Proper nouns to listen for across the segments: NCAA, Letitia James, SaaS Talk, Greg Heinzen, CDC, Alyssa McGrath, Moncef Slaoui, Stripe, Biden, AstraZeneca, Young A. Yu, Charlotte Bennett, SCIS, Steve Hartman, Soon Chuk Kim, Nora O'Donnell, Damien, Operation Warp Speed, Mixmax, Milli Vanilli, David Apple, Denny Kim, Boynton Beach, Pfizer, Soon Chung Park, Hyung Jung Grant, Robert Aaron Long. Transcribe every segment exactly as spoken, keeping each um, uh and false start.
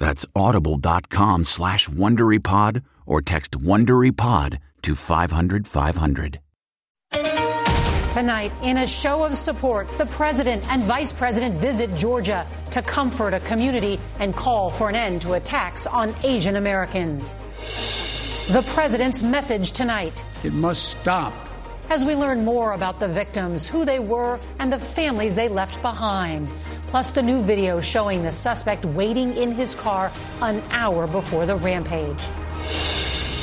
That's audible.com slash WonderyPod or text WonderyPod to five hundred five hundred. Tonight, in a show of support, the president and vice president visit Georgia to comfort a community and call for an end to attacks on Asian Americans. The president's message tonight: it must stop. As we learn more about the victims, who they were, and the families they left behind. Plus the new video showing the suspect waiting in his car an hour before the rampage.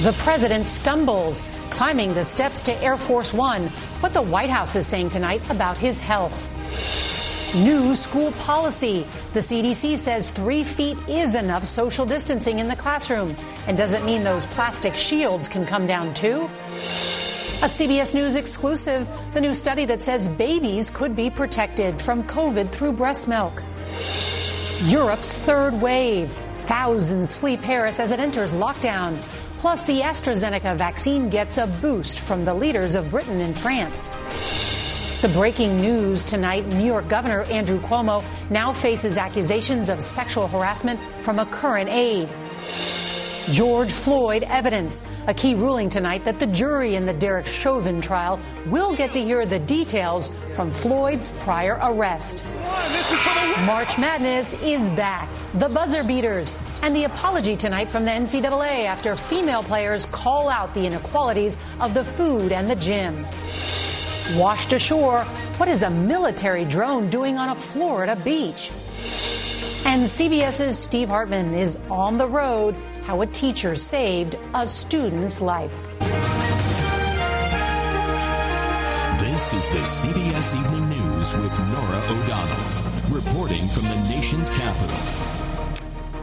The president stumbles, climbing the steps to Air Force One. What the White House is saying tonight about his health. New school policy. The C D C says three feet is enough social distancing in the classroom. And does it mean those plastic shields can come down too? A C B S News exclusive, the new study that says babies could be protected from COVID through breast milk. Europe's third wave. Thousands flee Paris as it enters lockdown. Plus, the AstraZeneca vaccine gets a boost from the leaders of Britain and France. The breaking news tonight, New York Governor Andrew Cuomo now faces accusations of sexual harassment from a current aide. George Floyd evidence. A key ruling tonight that the jury in the Derek Chauvin trial will get to hear the details from Floyd's prior arrest. March Madness is back. The buzzer beaters. And the apology tonight from the N C double A after female players call out the inequalities of the food and the gym. Washed ashore. What is a military drone doing on a Florida beach? And CBS's Steve Hartman is on the road. How a teacher saved a student's life. This is the C B S Evening News with Nora O'Donnell, reporting from the nation's capital.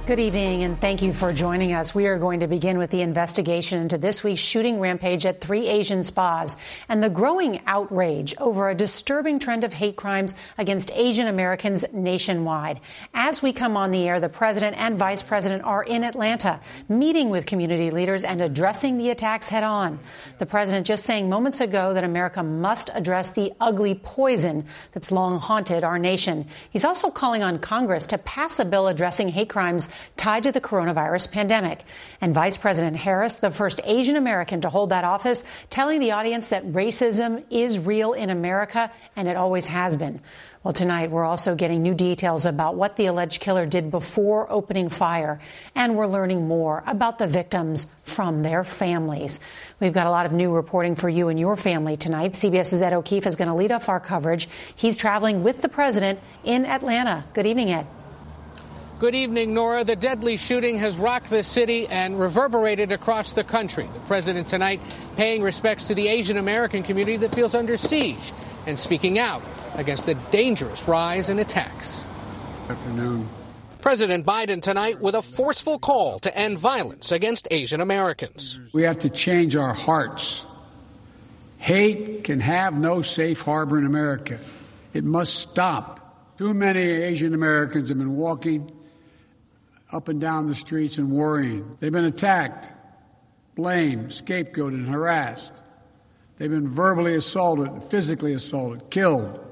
Good evening, and thank you for joining us. We are going to begin with the investigation into this week's shooting rampage at three Asian spas and the growing outrage over a disturbing trend of hate crimes against Asian Americans nationwide. As we come on the air, the president and vice president are in Atlanta, meeting with community leaders and addressing the attacks head on. The president just saying moments ago that America must address the ugly poison that's long haunted our nation. He's also calling on Congress to pass a bill addressing hate crimes tied to the coronavirus pandemic. And Vice President Harris, the first Asian American to hold that office, telling the audience that racism is real in America and it always has been. Well, tonight we're also getting new details about what the alleged killer did before opening fire, and we're learning more about the victims from their families. We've got a lot of new reporting for you and your family tonight. CBS's Ed O'Keefe is going to lead off our coverage. He's traveling with the president in Atlanta. Good evening, Ed. Good evening, Nora. The deadly shooting has rocked the city and reverberated across the country. The president tonight paying respects to the Asian American community that feels under siege and speaking out against the dangerous rise in attacks. Good afternoon. President Biden tonight with a forceful call to end violence against Asian Americans. We have to change our hearts. Hate can have no safe harbor in America. It must stop. Too many Asian Americans have been walking up and down the streets and worrying. They've been attacked, blamed, scapegoated, and harassed. They've been verbally assaulted, physically assaulted, killed.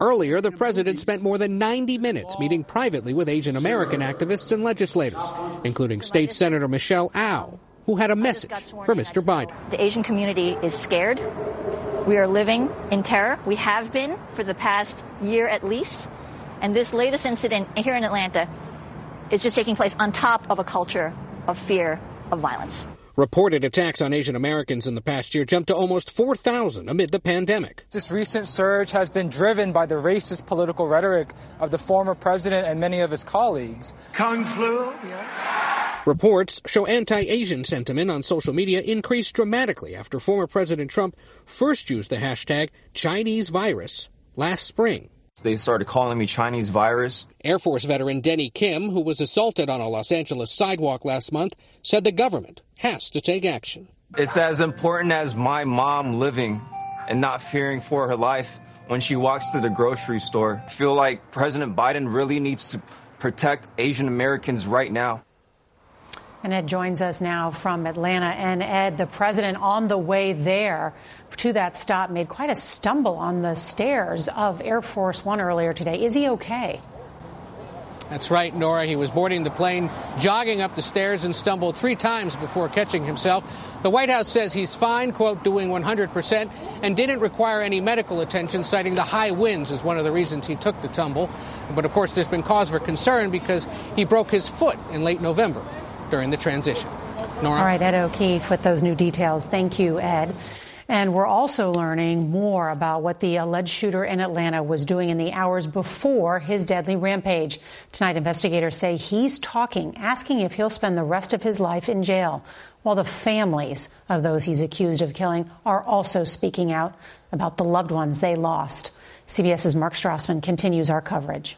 Earlier, the president spent more than ninety minutes meeting privately with Asian American activists and legislators, including State Senator Michelle Au, who had a message for Mister Biden. The Asian community is scared. We are living in terror. We have been for the past year at least. And this latest incident here in Atlanta is just taking place on top of a culture of fear of violence. Reported attacks on Asian Americans in the past year jumped to almost four thousand amid the pandemic. This recent surge has been driven by the racist political rhetoric of the former president and many of his colleagues. Kung flu. Yeah. Reports show anti-Asian sentiment on social media increased dramatically after former President Trump first used the hashtag Chinese virus last spring. They started calling me Chinese virus. Air Force veteran Denny Kim, who was assaulted on a Los Angeles sidewalk last month, said the government has to take action. It's as important as my mom living and not fearing for her life when she walks to the grocery store. I feel like President Biden really needs to protect Asian Americans right now. And Ed joins us now from Atlanta. And Ed, the president on the way there to that stop made quite a stumble on the stairs of Air Force One earlier today. Is he okay? That's right, Nora. He was boarding the plane, jogging up the stairs, and stumbled three times before catching himself. The White House says he's fine, quote, doing one hundred percent, and didn't require any medical attention, citing the high winds as one of the reasons he took the tumble. But, of course, there's been cause for concern because he broke his foot in late November during the transition. Nora? All right, Ed O'Keefe with those new details. Thank you, Ed. And we're also learning more about what the alleged shooter in Atlanta was doing in the hours before his deadly rampage. Tonight, investigators say he's talking, asking if he'll spend the rest of his life in jail, while the families of those he's accused of killing are also speaking out about the loved ones they lost. CBS's Mark Strassman continues our coverage.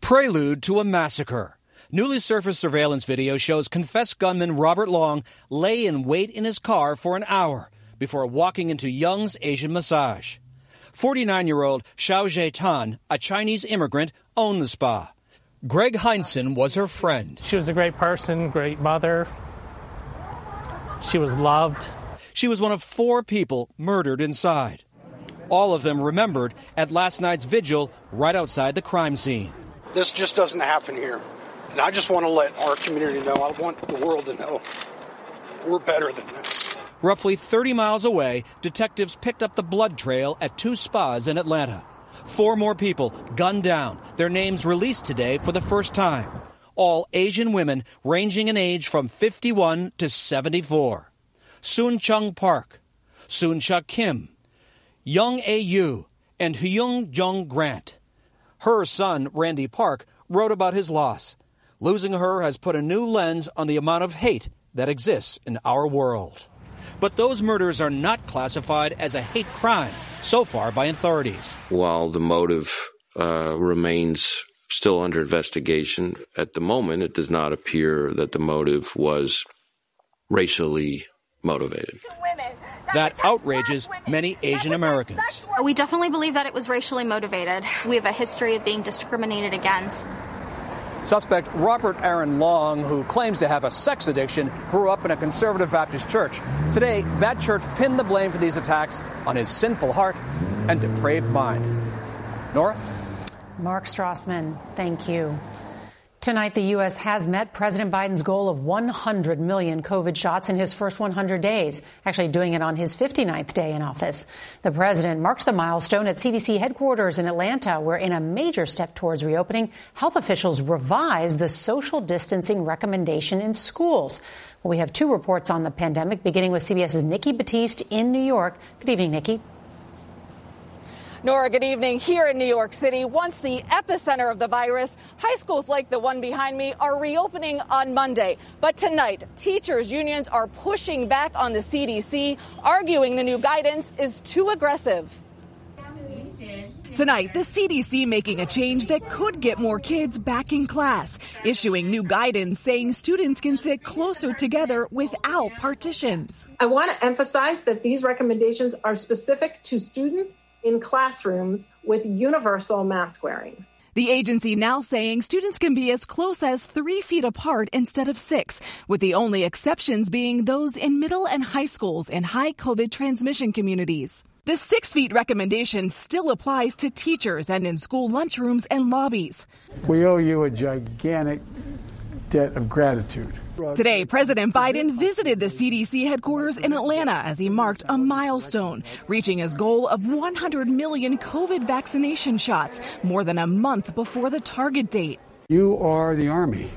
Prelude to a massacre. Newly surfaced surveillance video shows confessed gunman Robert Long lay in wait in his car for an hour before walking into Young's Asian Massage. forty-nine-year-old Xiao Zhe Tan, a Chinese immigrant, owned the spa. Greg Heinzen was her friend. She was a great person, great mother. She was loved. She was one of four people murdered inside. All of them remembered at last night's vigil right outside the crime scene. This just doesn't happen here. And I just want to let our community know, I want the world to know, we're better than this. Roughly thirty miles away, detectives picked up the blood trail at two spas in Atlanta. Four more people gunned down, their names released today for the first time. All Asian women ranging in age from fifty-one to seventy-four. Soon Chung Park, Soon Chuk Kim, Young A. Yu, and Hyung Jung Grant. Her son, Randy Park, wrote about his loss. Losing her has put a new lens on the amount of hate that exists in our world. But those murders are not classified as a hate crime so far by authorities. While the motive uh, remains still under investigation, at the moment it does not appear that the motive was racially motivated. That outrages many Asian Americans. We definitely believe that it was racially motivated. We have a history of being discriminated against. Suspect Robert Aaron Long, who claims to have a sex addiction, grew up in a conservative Baptist church. Today, that church pinned the blame for these attacks on his sinful heart and depraved mind. Nora? Mark Strassman, thank you. Tonight, the U S has met President Biden's goal of one hundred million COVID shots in his first one hundred days, actually doing it on his fifty-ninth day in office. The president marked the milestone at C D C headquarters in Atlanta, where in a major step towards reopening, health officials revised the social distancing recommendation in schools. Well, we have two reports on the pandemic, beginning with CBS's Nikki Batiste in New York. Good evening, Nikki. Nora, good evening. Here in New York City, once the epicenter of the virus, high schools like the one behind me are reopening on Monday. But tonight, teachers' unions are pushing back on the C D C, arguing the new guidance is too aggressive. Tonight, the C D C making a change that could get more kids back in class, issuing new guidance saying students can sit closer together without partitions. I want to emphasize that these recommendations are specific to students in classrooms with universal mask wearing. The agency now saying students can be as close as three feet apart instead of six, with the only exceptions being those in middle and high schools and high COVID transmission communities. The six-feet recommendation still applies to teachers and in school lunchrooms and lobbies. We owe you a gigantic debt of gratitude. Today, President Biden visited the C D C headquarters in Atlanta as he marked a milestone, reaching his goal of one hundred million COVID vaccination shots, more than a month before the target date. You are the Army.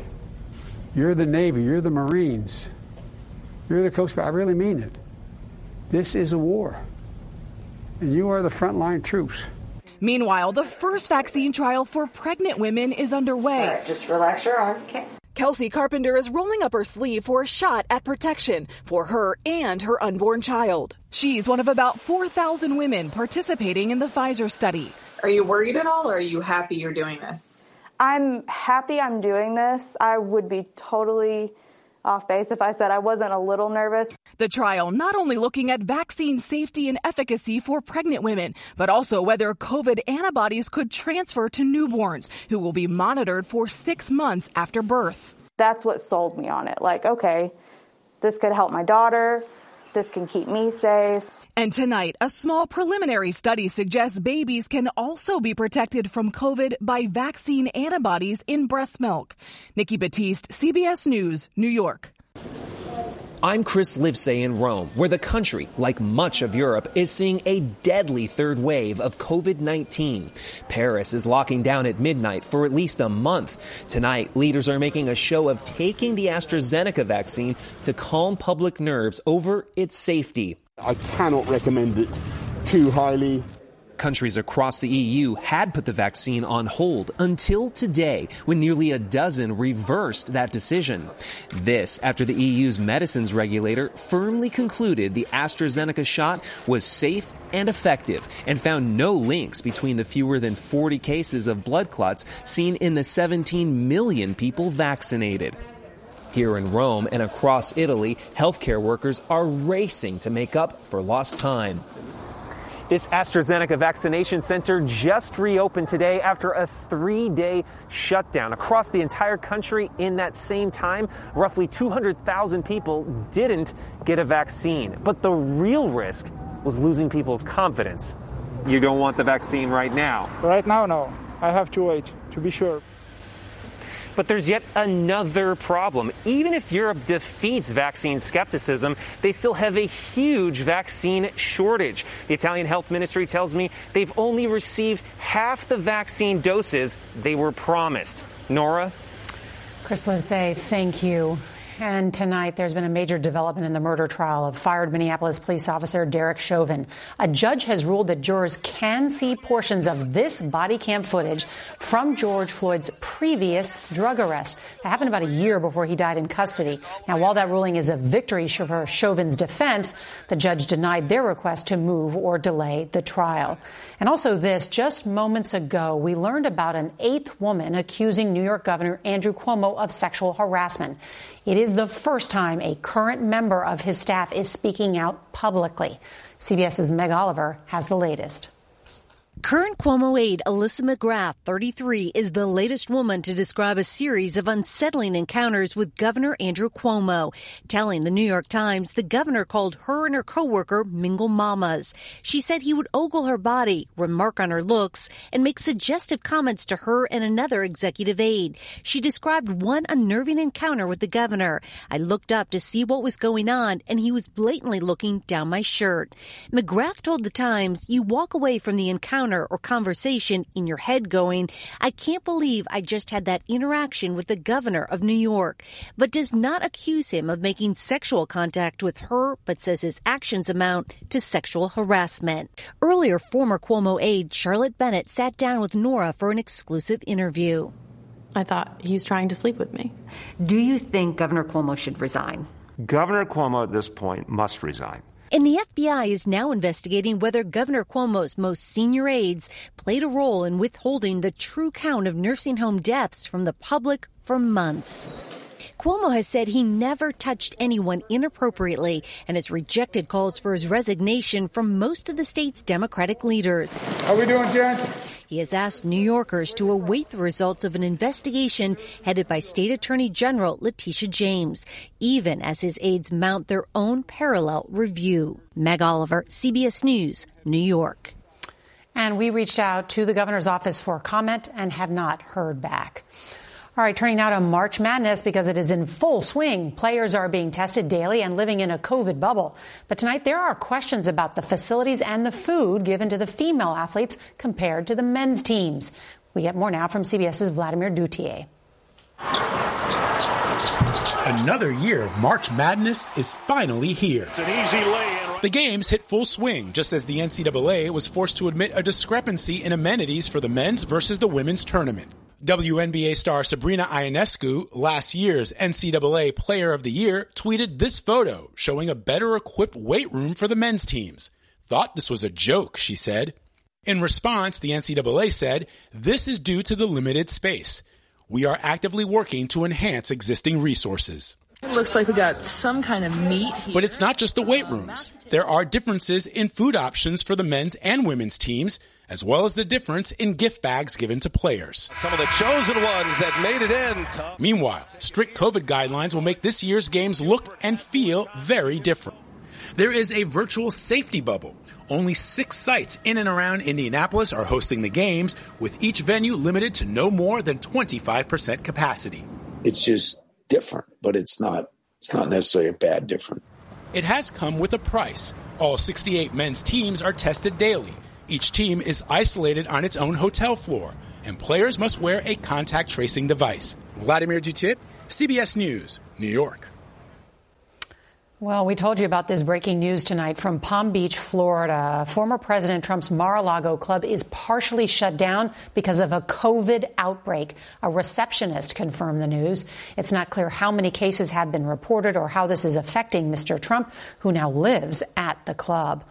You're the Navy. You're the Marines. You're the Coast Guard. I really mean it. This is a war, and you are the frontline troops. Meanwhile, the first vaccine trial for pregnant women is underway. All right, just relax your arm. Okay. Kelsey Carpenter is rolling up her sleeve for a shot at protection for her and her unborn child. She's one of about four thousand women participating in the Pfizer study. Are you worried at all, or are you happy you're doing this? I'm happy I'm doing this. I would be totally off base if I said I wasn't a little nervous. The trial not only looking at vaccine safety and efficacy for pregnant women, but also whether COVID antibodies could transfer to newborns, who will be monitored for six months after birth. That's what sold me on it. Like, okay, this could help my daughter. This can keep me safe. And tonight, a small preliminary study suggests babies can also be protected from COVID by vaccine antibodies in breast milk. Nikki Batiste, C B S News, New York. I'm Chris Livesay in Rome, where the country, like much of Europe, is seeing a deadly third wave of COVID nineteen. Paris is locking down at midnight for at least a month. Tonight, leaders are making a show of taking the AstraZeneca vaccine to calm public nerves over its safety. I cannot recommend it too highly. Countries across the E U had put the vaccine on hold until today, when nearly a dozen reversed that decision. This after the E U's medicines regulator firmly concluded the AstraZeneca shot was safe and effective, and found no links between the fewer than forty cases of blood clots seen in the seventeen million people vaccinated. Here in Rome and across Italy, healthcare workers are racing to make up for lost time. This AstraZeneca vaccination center just reopened today after a three-day shutdown. Across the entire country in that same time, roughly two hundred thousand people didn't get a vaccine. But the real risk was losing people's confidence. You don't want the vaccine right now? Right now, no. I have to wait to be sure. But there's yet another problem. Even if Europe defeats vaccine skepticism, they still have a huge vaccine shortage. The Italian Health Ministry tells me they've only received half the vaccine doses they were promised. Nora? Chris Livesay, thank you. And tonight, there's been a major development in the murder trial of fired Minneapolis police officer Derek Chauvin. A judge has ruled that jurors can see portions of this body cam footage from George Floyd's previous drug arrest. That happened about a year before he died in custody. Now, while that ruling is a victory for Chauvin's defense, the judge denied their request to move or delay the trial. And also this, just moments ago, we learned about an eighth woman accusing New York Governor Andrew Cuomo of sexual harassment. It is the first time a current member of his staff is speaking out publicly. CBS's Meg Oliver has the latest. Current Cuomo aide Alyssa McGrath, thirty-three, is the latest woman to describe a series of unsettling encounters with Governor Andrew Cuomo, telling the New York Times the governor called her and her coworker mingle mamas. She said he would ogle her body, remark on her looks, and make suggestive comments to her and another executive aide. She described one unnerving encounter with the governor. I looked up to see what was going on, and he was blatantly looking down my shirt. McGrath told the Times, you walk away from the encounter or conversation in your head going, I can't believe I just had that interaction with the governor of New York, but does not accuse him of making sexual contact with her, but says his actions amount to sexual harassment. Earlier, former Cuomo aide Charlotte Bennett sat down with Nora for an exclusive interview. I thought he's trying to sleep with me. Do you think Governor Cuomo should resign? Governor Cuomo at this point must resign. And the F B I is now investigating whether Governor Cuomo's most senior aides played a role in withholding the true count of nursing home deaths from the public for months. Cuomo has said he never touched anyone inappropriately and has rejected calls for his resignation from most of the state's Democratic leaders. How we doing, Jen? He has asked New Yorkers to await the results of an investigation headed by State Attorney General Letitia James, even as his aides mount their own parallel review. Meg Oliver, C B S News, New York. And we reached out to the governor's office for comment and have not heard back. All right, turning now to March Madness because it is in full swing. Players are being tested daily and living in a COVID bubble. But tonight there are questions about the facilities and the food given to the female athletes compared to the men's teams. We get more now from CBS's Vladimir Dutier. Another year of March Madness is finally here. It's an easy lay-in. The games hit full swing just as the N C double A was forced to admit a discrepancy in amenities for the men's versus the women's tournament. W N B A star Sabrina Ionescu, last year's N C double A Player of the Year, tweeted this photo showing a better equipped weight room for the men's teams. Thought this was a joke, she said. In response, the N C double A said, "This is due to the limited space. We are actively working to enhance existing resources." It looks like we got some kind of meat here. But it's not just the weight rooms. There are differences in food options for the men's and women's teams, as well as the difference in gift bags given to players. Some of the chosen ones that made it in. Meanwhile, strict COVID guidelines will make this year's games look and feel very different. There is a virtual safety bubble. Only six sites in and around Indianapolis are hosting the games, with each venue limited to no more than twenty-five percent capacity. It's just different, but it's not it's not necessarily a bad different. It has come with a price. All sixty-eight men's teams are tested daily. Each team is isolated on its own hotel floor, and players must wear a contact tracing device. Vladimir Dutier, C B S News, New York. Well, we told you about this breaking news tonight from Palm Beach, Florida. Former President Trump's Mar-a-Lago club is partially shut down because of a COVID outbreak. A receptionist confirmed the news. It's not clear how many cases have been reported or how this is affecting Mister Trump, who now lives at the club.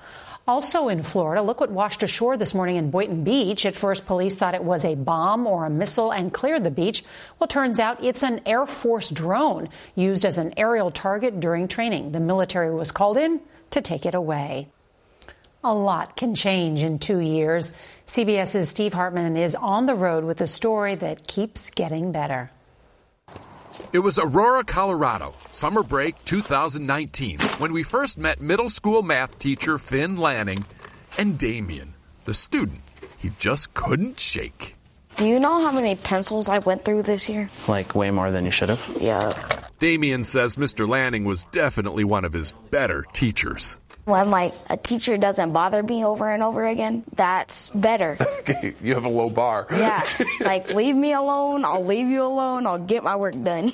Also in Florida, look what washed ashore this morning in Boynton Beach. At first, police thought it was a bomb or a missile and cleared the beach. Well, turns out it's an Air Force drone used as an aerial target during training. The military was called in to take it away. A lot can change in two years. CBS's Steve Hartman is on the road with a story that keeps getting better. It was Aurora, Colorado, summer break two thousand nineteen, when we first met middle school math teacher Finn Lanning and Damien, the student he just couldn't shake. Do you know how many pencils I went through this year? Like, way more than you should have? Yeah. Damien says Mister Lanning was definitely one of his better teachers. When, like, a teacher doesn't bother me over and over again, that's better. Okay, you have a low bar. Yeah, like, leave me alone, I'll leave you alone, I'll get my work done.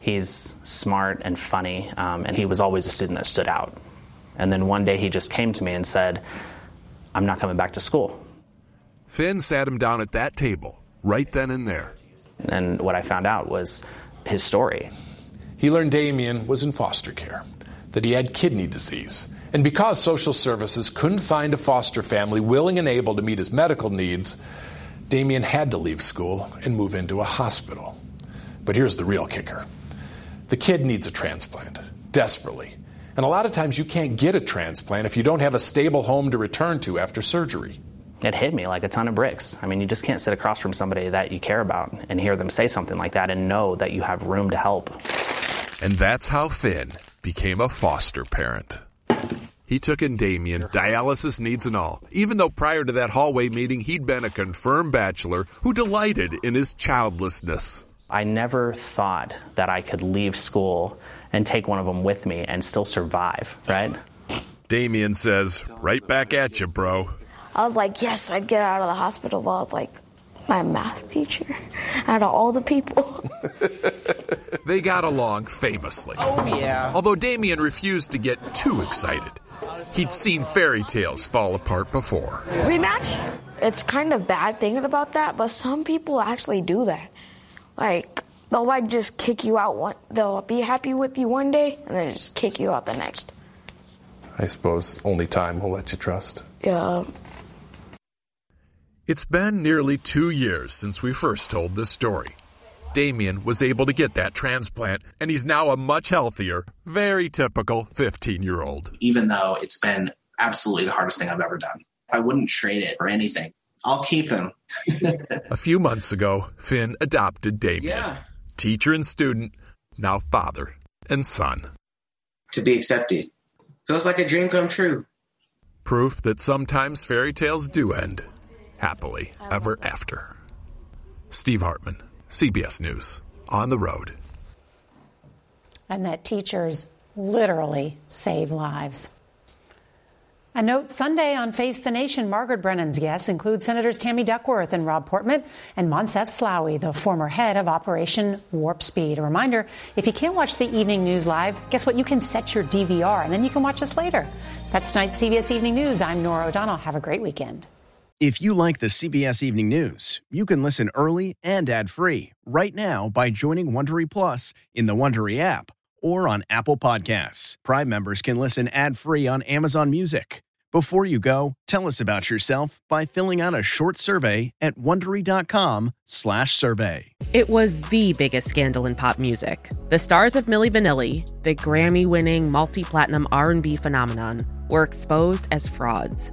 He's smart and funny, um, and he was always a student that stood out. And then one day he just came to me and said, "I'm not coming back to school." Finn sat him down at that table, right then and there. And what I found out was his story. He learned Damien was in foster care, that he had kidney disease. And because social services couldn't find a foster family willing and able to meet his medical needs, Damien had to leave school and move into a hospital. But here's the real kicker. The kid needs a transplant, desperately. And a lot of times you can't get a transplant if you don't have a stable home to return to after surgery. It hit me like a ton of bricks. I mean, you just can't sit across from somebody that you care about and hear them say something like that and know that you have room to help. And that's how Finn became a foster parent. He took in Damien, dialysis needs and all, even though prior to that hallway meeting, he'd been a confirmed bachelor who delighted in his childlessness. I never thought that I could leave school and take one of them with me and still survive, right? Damien says, "Right back at you, bro." I was like, yes, I'd get out of the hospital. Well, I was like, my math teacher, out of all the people. They got along famously. Oh, yeah. Although Damien refused to get too excited. He'd seen fairy tales fall apart before. Rematch? It's kind of bad thinking about that, but some people actually do that. Like, they'll, like, just kick you out. One, they'll be happy with you one day, and then just kick you out the next. I suppose only time will let you trust. Yeah. It's been nearly two years since we first told this story. Damien was able to get that transplant, and he's now a much healthier, very typical fifteen-year-old. Even though it's been absolutely the hardest thing I've ever done, I wouldn't trade it for anything. I'll keep him. A few months ago, Finn adopted Damien. Yeah. Teacher and student, now father and son. To be accepted feels like a dream come true. Proof that sometimes fairy tales do end happily ever after. Steve Hartman, C B S News, on the road. And that teachers literally save lives. A note Sunday on Face the Nation, Margaret Brennan's guests include Senators Tammy Duckworth and Rob Portman and Moncef Slaoui, the former head of Operation Warp Speed. A reminder, if you can't watch the evening news live, guess what? You can set your D V R, and then you can watch us later. That's tonight's C B S Evening News. I'm Nora O'Donnell. Have a great weekend. If you like the C B S Evening News, you can listen early and ad-free right now by joining Wondery Plus in the Wondery app or on Apple Podcasts. Prime members can listen ad-free on Amazon Music. Before you go, tell us about yourself by filling out a short survey at Wondery.com slash survey. It was the biggest scandal in pop music. The stars of Milli Vanilli, the Grammy-winning multi-platinum R and B phenomenon, were exposed as frauds.